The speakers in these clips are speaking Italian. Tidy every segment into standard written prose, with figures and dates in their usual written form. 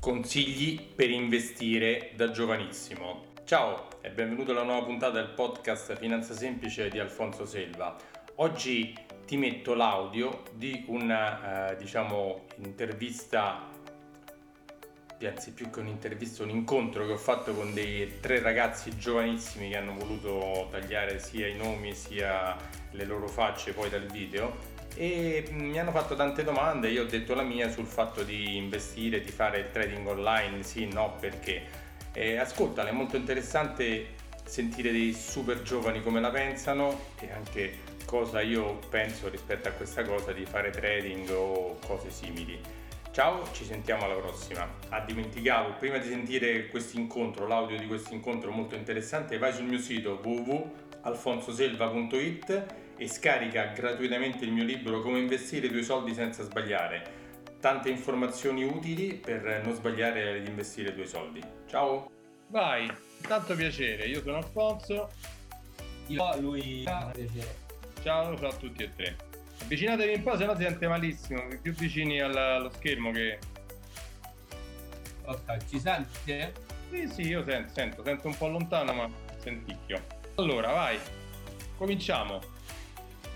Consigli per investire da giovanissimo. Ciao e benvenuto alla nuova puntata del podcast Finanza Semplice di Alfonso Selva. Oggi ti metto l'audio di una intervista, anzi più che un'intervista, un incontro che ho fatto con dei tre ragazzi giovanissimi che hanno voluto tagliare sia i nomi sia le loro facce poi dal video, e mi hanno fatto tante domande. Io ho detto la mia sul fatto di investire, di fare il trading online, sì, no, perché. Ascoltala, è molto interessante sentire dei super giovani come la pensano e anche cosa io penso rispetto a questa cosa di fare trading o cose simili. Ciao, ci sentiamo alla prossima. Dimenticavo, prima di sentire questo incontro, l'audio di questo incontro molto interessante, vai sul mio sito www.alfonsoselva.it e scarica gratuitamente il mio libro Come investire i tuoi soldi senza sbagliare. Tante informazioni utili per non sbagliare ad investire i tuoi soldi. Ciao! Vai, tanto piacere, io sono Alfonso. Ciao a tutti e tre. Avvicinatevi un po', se no si sente malissimo, più vicini allo schermo che... Ok, ci sente? Sì, io sento un po' lontano, ma senticchio. Allora, vai, cominciamo.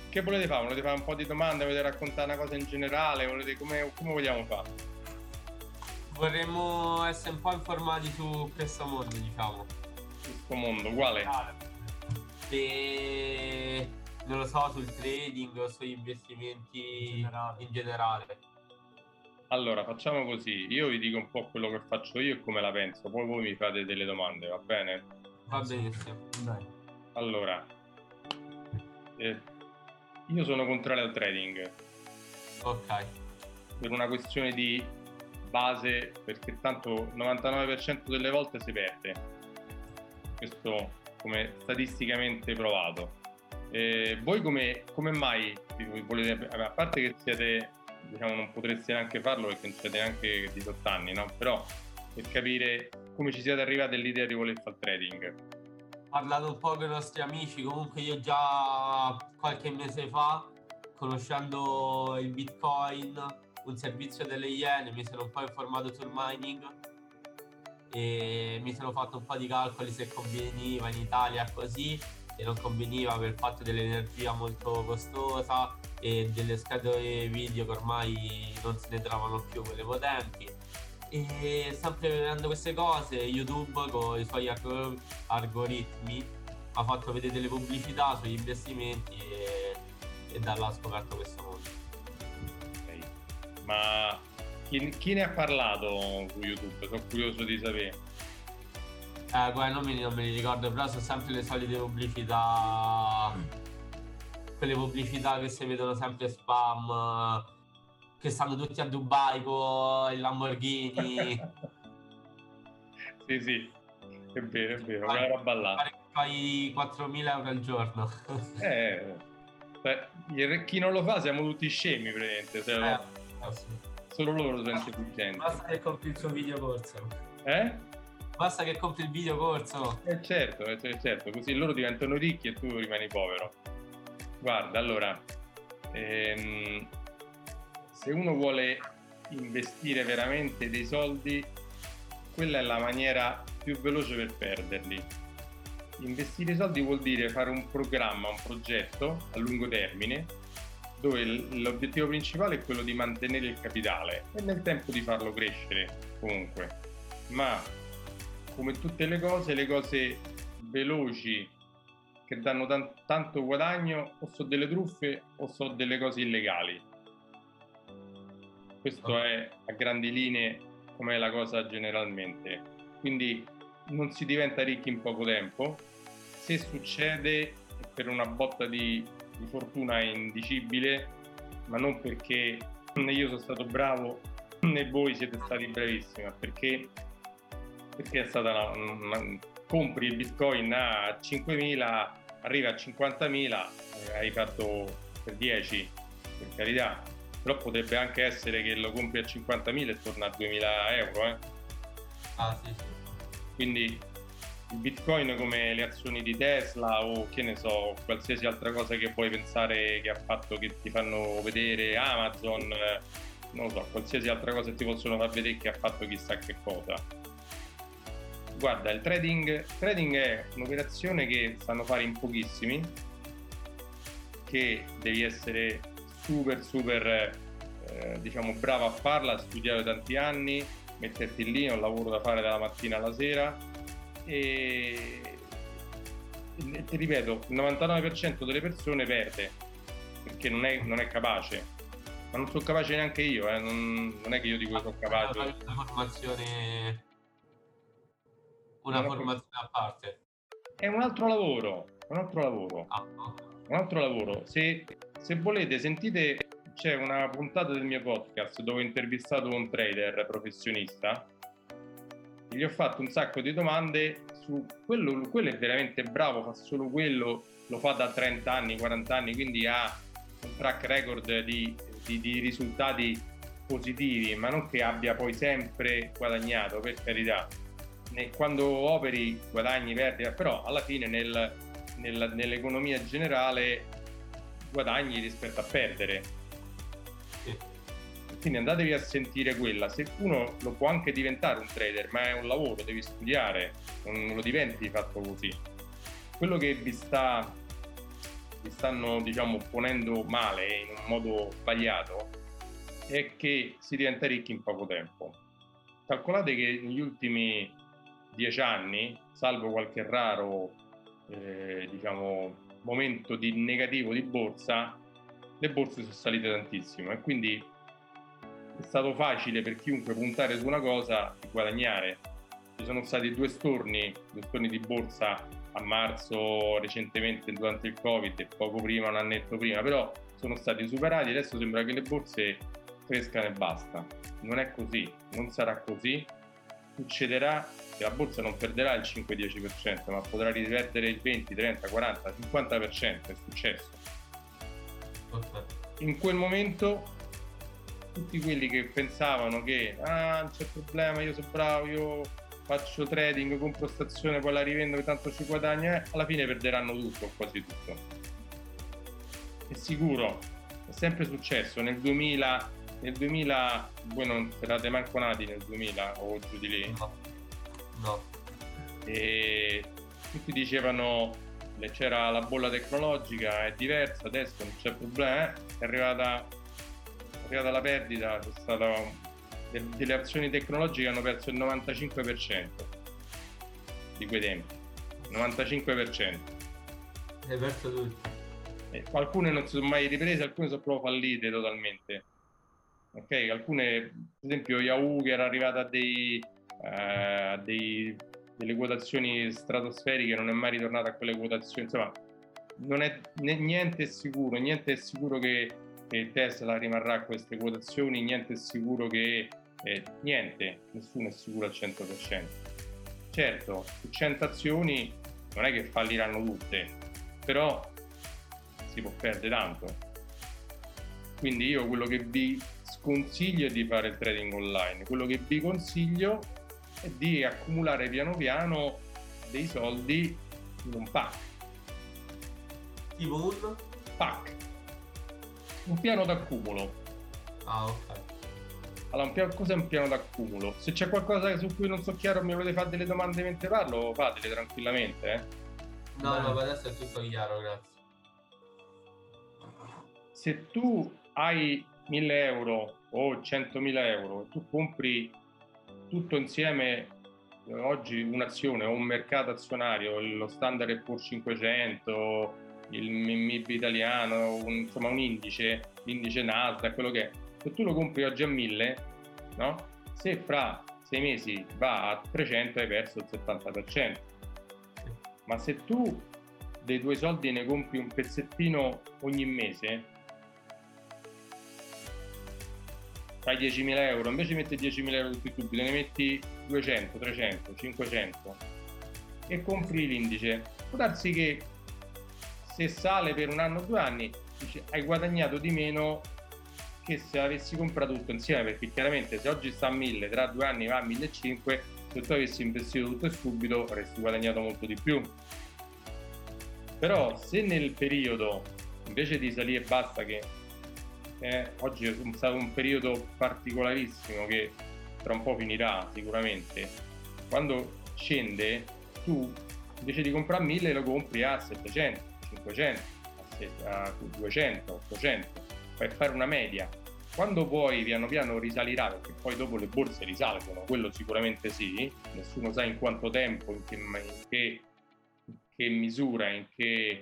Che volete fare? Volete fare un po' di domande? Volete raccontare una cosa in generale? Volete come vogliamo fare? Vorremmo essere un po' informati su questo mondo, diciamo. Questo mondo, quale? Non lo so, sul trading o sugli investimenti in generale. Allora, facciamo così. Io vi dico un po' quello che faccio io e come la penso. Poi voi mi fate delle domande, va bene? Va benissimo, dai. Allora, io sono contrario al trading. Ok. Per una questione di base, perché tanto il 99% delle volte si perde. Questo come statisticamente provato. Voi come mai volete, a parte che siete, diciamo, non potreste neanche farlo perché non siete neanche 18 anni, no? Però per capire come ci siete arrivati all'idea di voler fare trading. Ho parlato un po' con i nostri amici, comunque io già qualche mese fa, conoscendo il Bitcoin, un servizio delle Iene, mi sono un po' informato sul mining e mi sono fatto un po' di calcoli se conveniva in Italia così e non conveniva per il fatto dell'energia molto costosa e delle scatole video che ormai non se ne trovano più quelle potenti, e sempre vedendo queste cose YouTube con i suoi algoritmi ha fatto vedere delle pubblicità sugli investimenti e da là ho scoperto questo mondo. Okay. Ma chi ne ha parlato su YouTube? Sono curioso di sapere. Non me li ricordo, però sono sempre le solite pubblicità, quelle pubblicità che si vedono sempre spam, che stanno tutti a Dubai con il Lamborghini. Sì, è vero, quella roba là. Fai 4.000 euro al giorno. Chi non lo fa siamo tutti scemi, praticamente. Sì. Solo loro sono intelligenti. Basta che compri il suo video corso. Basta che compri il video corso. Certo, così loro diventano ricchi e tu rimani povero. Guarda, allora, se uno vuole investire veramente dei soldi, quella è la maniera più veloce per perderli. Investire i soldi vuol dire fare un programma, un progetto a lungo termine, dove l'obiettivo principale è quello di mantenere il capitale e nel tempo di farlo crescere comunque. Ma come tutte le cose veloci che danno tanto guadagno o sono delle truffe o sono delle cose illegali. Questo è a grandi linee come è la cosa generalmente. Quindi non si diventa ricchi in poco tempo. Se succede è per una botta di fortuna indicibile, ma non perché né io sono stato bravo né voi siete stati bravissimi, perché è stata compri il Bitcoin a 5.000, arriva a 50.000, hai fatto per 10, per carità, però potrebbe anche essere che lo compri a 50.000 e torna a 2.000 euro. Sì. Quindi il Bitcoin, come le azioni di Tesla o che ne so, qualsiasi altra cosa che puoi pensare che ha fatto, che ti fanno vedere Amazon, non lo so, qualsiasi altra cosa ti possono far vedere che ha fatto chissà che cosa. Guarda, il trading è un'operazione che sanno fare in pochissimi, che devi essere super diciamo bravo a farla, studiare tanti anni, metterti lì, è un lavoro da fare dalla mattina alla sera, e ti ripeto, il 99% delle persone perde perché non è capace. Ma non sono capace neanche io, non è che io dico che sono capace. Una formazione a parte. È un altro lavoro. Ah, no. Un altro lavoro. Se volete, sentite, c'è una puntata del mio podcast dove ho intervistato un trader professionista e gli ho fatto un sacco di domande su quello è veramente bravo, fa solo quello, lo fa da 30 anni, 40 anni, quindi ha un track record di risultati positivi, ma non che abbia poi sempre guadagnato, per carità. Quando operi guadagni, perdi, però alla fine nell'economia generale guadagni rispetto a perdere. Quindi andatevi a sentire quella. Se uno lo può anche diventare un trader, ma è un lavoro, devi studiare, non lo diventi fatto così. Quello che vi stanno diciamo ponendo male in un modo sbagliato è che si diventa ricchi in poco tempo. Calcolate che negli ultimi 10 anni, salvo qualche raro diciamo momento di negativo di borsa, le borse sono salite tantissimo e quindi è stato facile per chiunque puntare su una cosa e guadagnare. Ci sono stati due storni di borsa a marzo recentemente durante il Covid e poco prima, un annetto prima, però sono stati superati. Adesso sembra che le borse crescano e basta. Non è così, non sarà così. Succederà che la borsa non perderà il 5-10%, ma potrà riperdere il 20, 30, 40, 50%. È successo. In quel momento tutti quelli che pensavano che non c'è problema, io sono bravo, io faccio trading, compro stazione, poi la rivendo che tanto ci guadagna, alla fine perderanno tutto, quasi tutto. È sicuro, è sempre successo. Nel 2000 voi non eravate manco nati nel 2000 o giù di lì. No. E tutti dicevano c'era la bolla tecnologica, è diversa, adesso non c'è problema, è arrivata la perdita, è stata... delle azioni tecnologiche hanno perso il 95% di quei tempi, 95%. Hai perso tutto. Alcune non si sono mai riprese, alcune sono proprio fallite totalmente. Ok, alcune, per esempio Yahoo, che era arrivata a delle quotazioni stratosferiche, non è mai ritornata a quelle quotazioni. Insomma, non è niente è sicuro che Tesla rimarrà a queste quotazioni, niente è sicuro che nessuno è sicuro al 100%. Certo, su 100 azioni non è che falliranno tutte, però si può perdere tanto. Quindi io quello che vi sconsiglio è di fare il trading online, quello che vi consiglio è di accumulare piano piano dei soldi in un PAC. Tipo un PAC? Un piano d'accumulo. Ah, ok. Allora, cos'è un piano d'accumulo? Se c'è qualcosa su cui non so chiaro, mi volete fare delle domande mentre parlo, fatele tranquillamente. No, adesso è tutto chiaro, grazie. Se tu hai 1.000 euro o 100.000 euro, tu compri tutto insieme oggi un'azione o un mercato azionario, lo Standard and Poor's 500, il Mib italiano, un indice, l'indice Nasdaq, quello che è. Se tu lo compri oggi a 1.000, no? Se fra 6 mesi va a 300 hai perso il 70%. Ma se tu dei tuoi soldi ne compri un pezzettino ogni mese, fai 10.000 euro, invece metti 10.000 euro tutti subito, ne metti 200, 300, 500 e compri l'indice. Può darsi che se sale per 1 anno, 2 anni, dice, hai guadagnato di meno che se avessi comprato tutto insieme, perché chiaramente se oggi sta a 1.000, tra 2 anni va a 1.500, se tu avessi investito tutto e subito avresti guadagnato molto di più. Però se nel periodo, invece di salire e basta, che oggi è stato un periodo particolarissimo che tra un po' finirà sicuramente. Quando scende, tu invece di comprare 1000 lo compri a 700, 500, a 200, 800, per fare una media. Quando poi piano piano risalirà, perché poi dopo le borse risalgono, quello sicuramente sì, nessuno sa in quanto tempo, in che misura, in che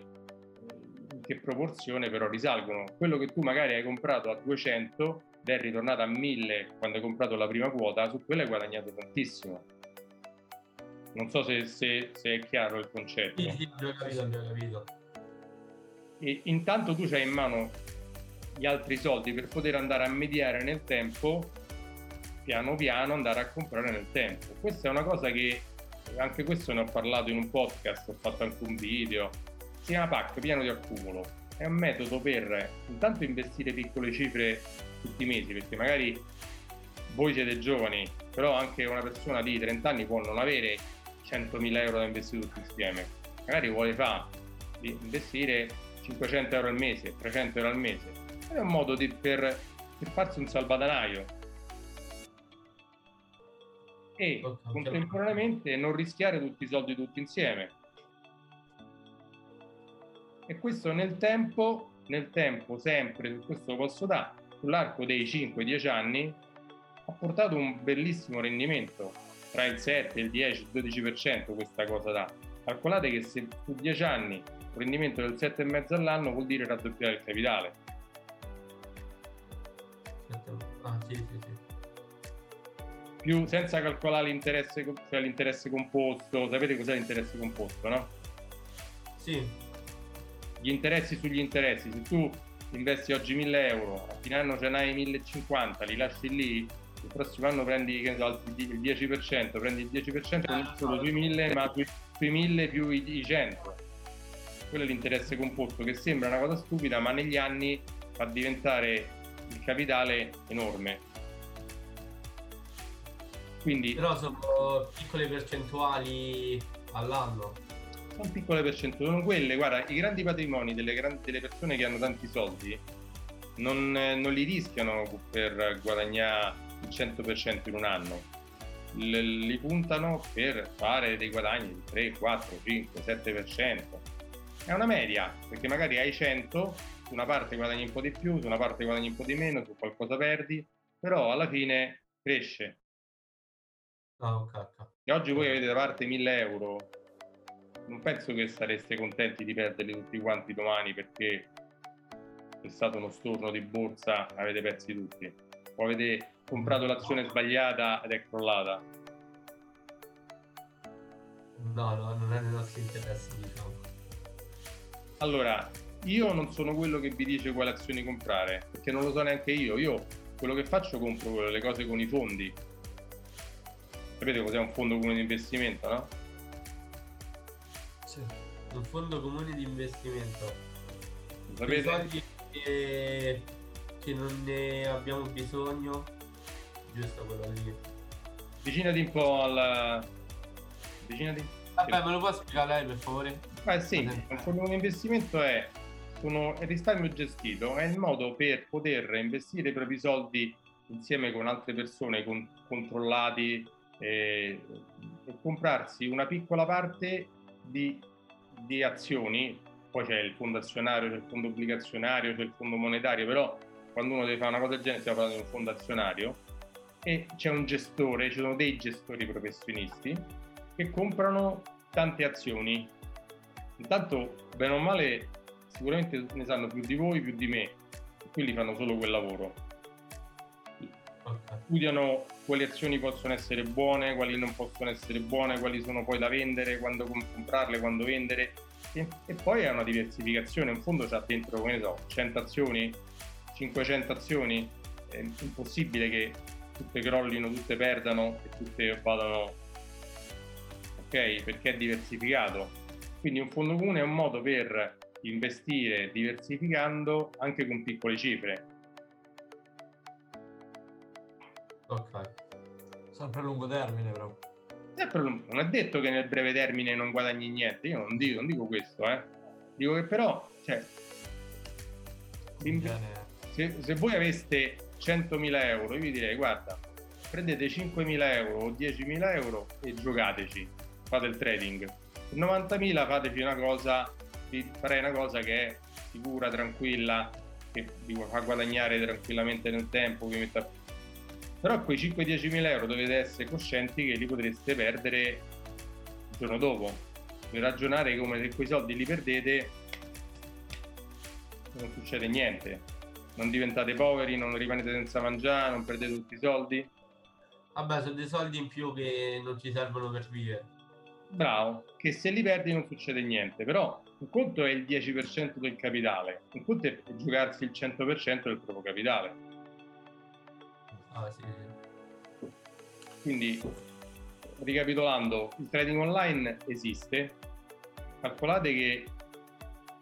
proporzione, però risalgono. Quello che tu magari hai comprato a 200 ed è ritornato a 1000 quando hai comprato la prima quota, su quella hai guadagnato tantissimo. Non so se è chiaro il concetto. Sì, abbiamo capito. E intanto tu c'hai in mano gli altri soldi per poter andare a mediare nel tempo, piano piano andare a comprare nel tempo. Questa è una cosa che, anche questo ne ho parlato in un podcast, ho fatto anche un video, si chiama PAC, piano di accumulo. È un metodo per intanto investire piccole cifre tutti i mesi, perché magari voi siete giovani, però anche una persona di 30 anni può non avere 100.000 euro da investire tutti insieme, magari vuole investire 500 euro al mese, 300 euro al mese. È un modo per farsi un salvadanaio e contemporaneamente non rischiare tutti i soldi tutti insieme, e questo nel tempo sempre, su questo posso dare, sull'arco dei 5-10 anni ha portato un bellissimo rendimento tra il 7 e il 10, il 12%. Questa cosa dà, calcolate che se su 10 anni un rendimento del 7,5 all'anno vuol dire raddoppiare il capitale. Sì. Più, senza calcolare l'interesse, cioè l'interesse composto. Sapete cos'è l'interesse composto, no? Sì. Gli interessi sugli interessi. Se tu investi oggi 1000 euro, a fine anno ce n'hai 1050, li lasci lì, il prossimo anno prendi il 10%, non solo sui 1000, ma sui 1000 più i 100. Quello è l'interesse composto, che sembra una cosa stupida, ma negli anni fa diventare il capitale enorme. Quindi però sono piccole percentuali all'anno. Sono piccole percentuali, sono quelle, guarda, i grandi patrimoni delle persone che hanno tanti soldi non li rischiano per guadagnare il 100% in un anno, li puntano per fare dei guadagni di 3, 4, 5, 7%. È una media, perché magari hai 100, una parte guadagni un po' di più, su una parte guadagni un po' di meno, su qualcosa perdi, però alla fine cresce. E oggi voi avete da parte 1000 euro, non penso che sareste contenti di perderli tutti quanti domani perché è stato uno storno di borsa, avete persi tutti, o avete comprato l'azione sbagliata ed è crollata. No, non è nei nostri interessi, diciamo. Allora, io non sono quello che vi dice quali azioni comprare, perché non lo so neanche io quello che faccio, compro le cose con i fondi. Sapete cos'è un fondo comune di investimento, no? Sì, un fondo comune di investimento. Sapete? Soldi che non ne abbiamo bisogno, giusto quello lì. Avvicinati un po' al... Vabbè, me lo puoi spiegare lei, per favore? Un fondo comune di investimento è... il risparmio gestito è il modo per poter investire i propri soldi insieme con altre persone controllati e comprarsi una piccola parte di azioni. Poi c'è il fondo azionario, c'è il fondo obbligazionario, c'è il fondo monetario, però quando uno deve fare una cosa del genere stiamo parlando di un fondo azionario, e c'è un gestore, ci sono dei gestori professionisti che comprano tante azioni. Intanto, bene o male, sicuramente ne sanno più di voi, più di me, quelli fanno solo quel lavoro. Studiano quali azioni possono essere buone, quali non possono essere buone, quali sono poi da vendere, quando comprarle, quando vendere, e poi è una diversificazione. Un fondo c'ha dentro, come ne so, 100 azioni, 500 azioni, è impossibile che tutte crollino, tutte perdano e tutte vadano, ok? Perché è diversificato. Quindi un fondo comune è un modo per investire diversificando anche con piccole cifre. Ok. Sempre a lungo termine, però. Non è detto che nel breve termine non guadagni niente, io non dico questo. Dico che però, cioè, se voi aveste 100.000 euro, io vi direi: guarda, prendete 5.000 euro o 10.000 euro e giocateci, fate il trading. Per 90.000 farei una cosa che è sicura, tranquilla, che vi fa guadagnare tranquillamente nel tempo, vi metta... Però quei 5-10.000 euro dovete essere coscienti che li potreste perdere il giorno dopo. Dovete ragionare come se quei soldi li perdete non succede niente, non diventate poveri, non rimanete senza mangiare, non perdete tutti i soldi. Vabbè, sono dei soldi in più che non ci servono per vivere. Bravo, che se li perdi non succede niente, però un conto è il 10% del capitale, un conto è giocarsi il 100% del proprio capitale. Ah, sì. Quindi, ricapitolando, il trading online esiste. Calcolate che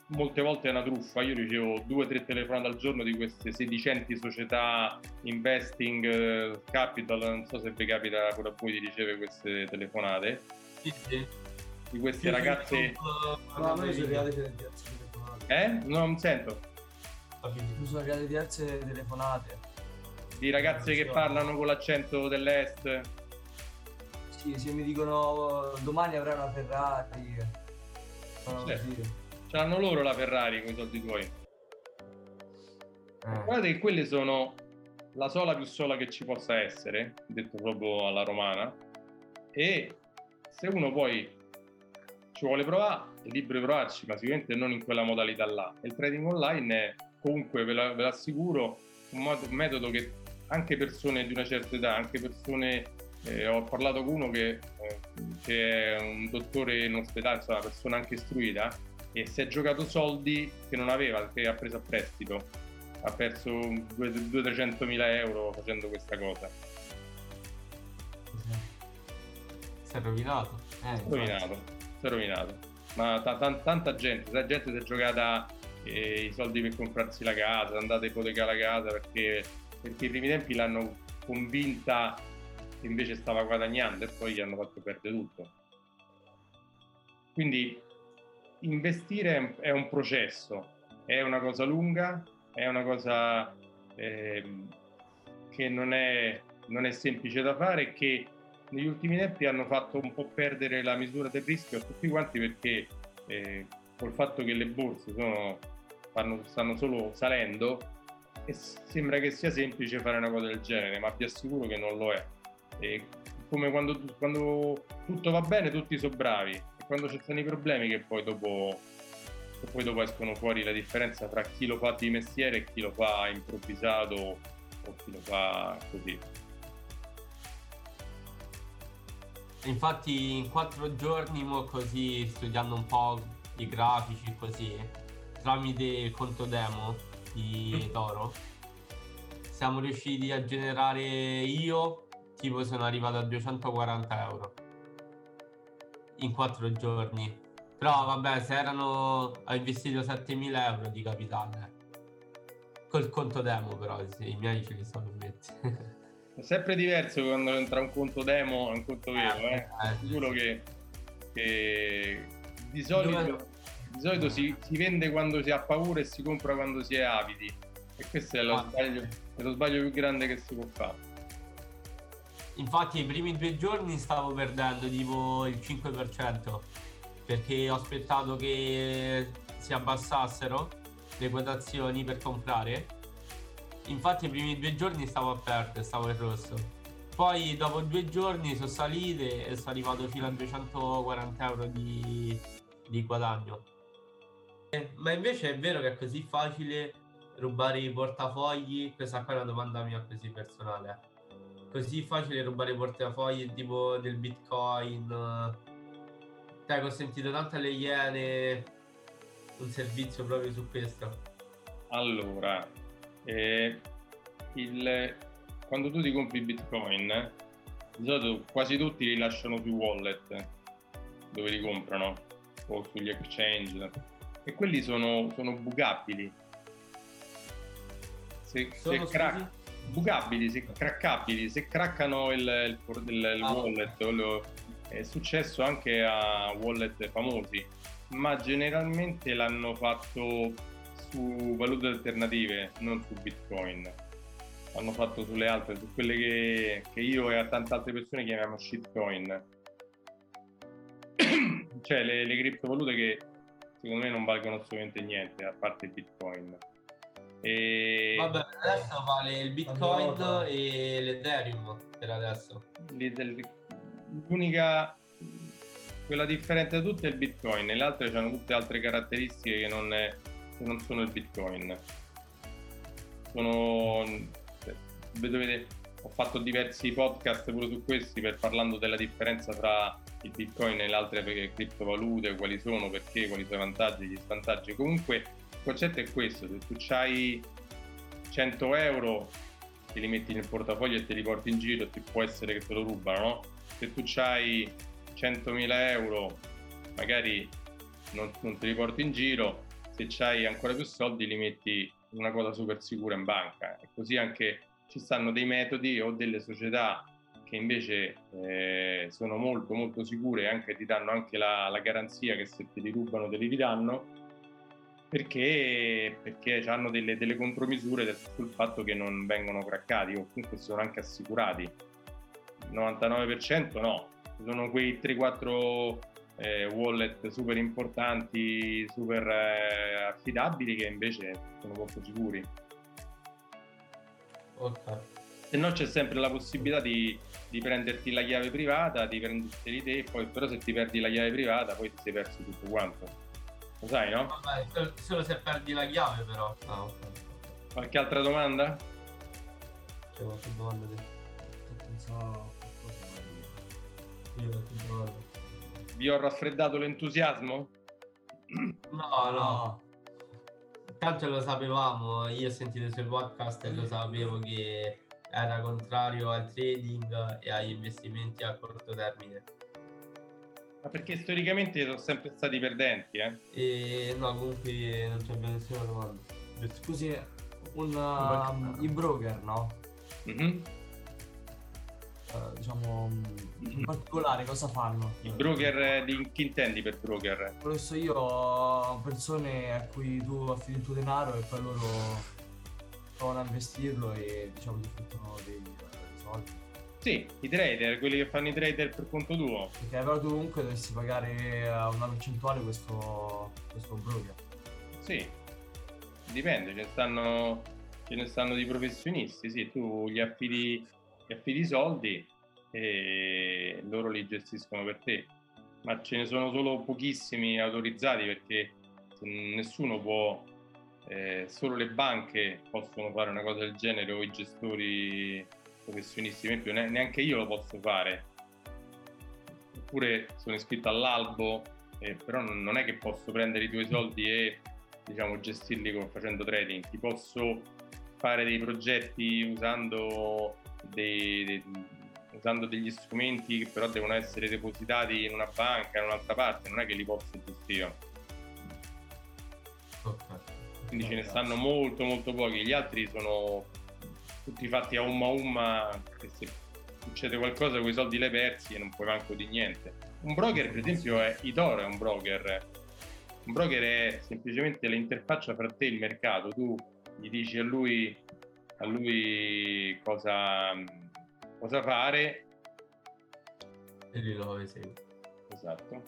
molte volte è una truffa. Io ricevo 2-3 telefonate al giorno di queste sedicenti società investing capital, non so se vi capita pure a voi di ricevere queste telefonate. Sì. Di queste ragazze. No, noi sono arrivate diverse telefonate. No, non sento. Ci sono arrivate diverse telefonate di ragazze che parlano con l'accento dell'est. Sì, se mi dicono domani avrai una Ferrari. C'hanno loro la Ferrari con i soldi tuoi. Guardate che quelle sono la sola più sola che ci possa essere, detto proprio alla romana. E se uno poi ci vuole provare, è libero di provarci, ma sicuramente non in quella modalità là. E il trading online è comunque, ve l'assicuro, un metodo che anche persone di una certa età, anche persone, ho parlato con uno che è un dottore in ospedale, insomma, una persona anche istruita, e si è giocato soldi che non aveva, che ha preso a prestito, ha perso 200.000-300.000 euro facendo questa cosa. Si è rovinato. Ma tanta gente si è giocata i soldi per comprarsi la casa, andate a ipotecare la casa perché i primi tempi l'hanno convinta che invece stava guadagnando e poi gli hanno fatto perdere tutto. Quindi investire è un processo, è una cosa lunga, è una cosa che non è semplice da fare, che negli ultimi tempi hanno fatto un po' perdere la misura del rischio a tutti quanti, perché col fatto che le borse stanno solo salendo, e sembra che sia semplice fare una cosa del genere, ma vi assicuro che non lo è. E come quando tutto va bene tutti sono bravi, e quando ci sono i problemi che poi dopo escono fuori la differenza tra chi lo fa di mestiere e chi lo fa improvvisato o chi lo fa così. Infatti in 4 giorni, mo così, studiando un po' i grafici così, tramite il conto demo di eToro, siamo riusciti a generare, io tipo sono arrivato a 240 euro in 4 giorni. Però vabbè, ho investito 7.000 euro di capitale col conto demo, però sì, i miei ce li sono messi. È sempre diverso quando entra un conto demo e un conto vero, sicuro che di solito si vende quando si ha paura e si compra quando si è avidi, e questo è lo sbaglio più grande che si può fare. Infatti i primi 2 giorni stavo perdendo tipo il 5%, perché ho aspettato che si abbassassero le quotazioni per comprare. Infatti i primi 2 giorni stavo a perdere, stavo in rosso. Poi dopo 2 giorni sono salite e sono arrivato fino a 240 euro di guadagno. Ma invece è vero che è così facile rubare i portafogli? Questa qua è una domanda mia così personale. Così facile rubare i portafogli tipo del Bitcoin? Ho sentito tanto le Iene, un servizio proprio su questo. Allora... quando tu ti compri Bitcoin, di solito quasi tutti li lasciano sui wallet dove li comprano o sugli exchange, e quelli sono bucabili, se craccano il wallet. È successo anche a wallet famosi, ma generalmente l'hanno fatto su valute alternative, non su Bitcoin. Hanno fatto sulle altre, su quelle che io e tante altre persone chiamiamo shitcoin. Cioè le criptovalute che secondo me non valgono assolutamente niente, a parte Bitcoin. E... vabbè, adesso vale il Bitcoin e l'Ethereum per adesso. L'unica, quella differente da tutte è il Bitcoin, le altre hanno tutte altre caratteristiche che non sono il Bitcoin. Vedete, ho fatto diversi podcast pure su questi parlando della differenza tra il Bitcoin e le altre criptovalute, quali sono, perché, quali sono i vantaggi, gli svantaggi. Comunque il concetto è questo: se tu c'hai 100 euro te li metti nel portafoglio e te li porti in giro, ti può essere che te lo rubano, no? Se tu c'hai 100.000 euro magari non te li porti in giro, se c'hai ancora più soldi li metti una cosa super sicura in banca. E così anche ci stanno dei metodi o delle società che invece sono molto molto sicure, anche ti danno anche la garanzia che se te li rubano te li ridanno, perché hanno delle contromisure sul fatto che non vengono craccati o comunque sono anche assicurati. Il 99% no, sono quei 3-4 wallet super importanti, super affidabili, che invece sono poco sicuri. Okay. Se no c'è sempre la possibilità di prenderti la chiave privata, di prenderti te, poi però se ti perdi la chiave privata poi ti sei perso tutto quanto, lo sai, no? Vabbè, solo se perdi la chiave però. Ah, okay. Qualche altra domanda? C'è qualche domanda? Vi ho raffreddato l'entusiasmo? No. Tanto lo sapevamo, io ho sentito i suoi podcast e lo sapevo che era contrario al trading e agli investimenti a corto termine. Ma perché storicamente sono sempre stati perdenti, eh? E no, comunque non c'è nessuna domanda. Scusi, i broker, no? Mm-hmm. In particolare cosa fanno? Il broker, chi intendi per broker? Quello so io, ho persone a cui tu affidi il tuo denaro e poi loro provano a investirlo e ti mettono dei soldi. Sì, i trader, quelli che fanno i trader per conto tuo. Ok, però tu comunque dovresti pagare una percentuale questo broker. Sì, dipende, ce ne stanno di professionisti, sì, tu gli affidi i soldi e loro li gestiscono per te, ma ce ne sono solo pochissimi autorizzati, perché nessuno può, solo le banche possono fare una cosa del genere o i gestori professionisti. Per esempio neanche io lo posso fare, oppure sono iscritto all'albo, però non è che posso prendere i tuoi soldi e gestirli facendo trading. Ti posso fare dei progetti usando degli strumenti che però devono essere depositati in una banca, in un'altra parte, non è che li posso gestire. Quindi ce ne stanno molto molto pochi, gli altri sono tutti fatti a umma, che se succede qualcosa quei soldi li hai persi e non puoi manco di niente. Un broker per esempio è eToro, è un broker è semplicemente l'interfaccia fra te e il mercato. Tu gli dici a lui cosa fare e lui lo esegue. Esatto.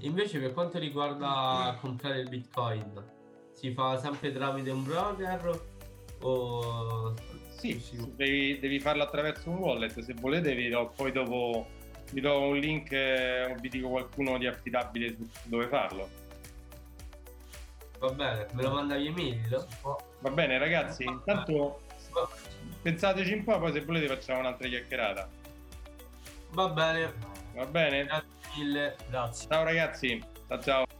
Invece per quanto riguarda comprare il Bitcoin, si fa sempre tramite un broker o sì. Devi farlo attraverso un wallet. Se volete vi do un link o vi dico qualcuno di affidabile su dove farlo. Va bene, me lo mandavi Emilio? Va bene ragazzi, intanto pensateci un po', poi se volete facciamo un'altra chiacchierata. Va bene. Va bene? Grazie mille. Grazie. Ciao ragazzi, ciao.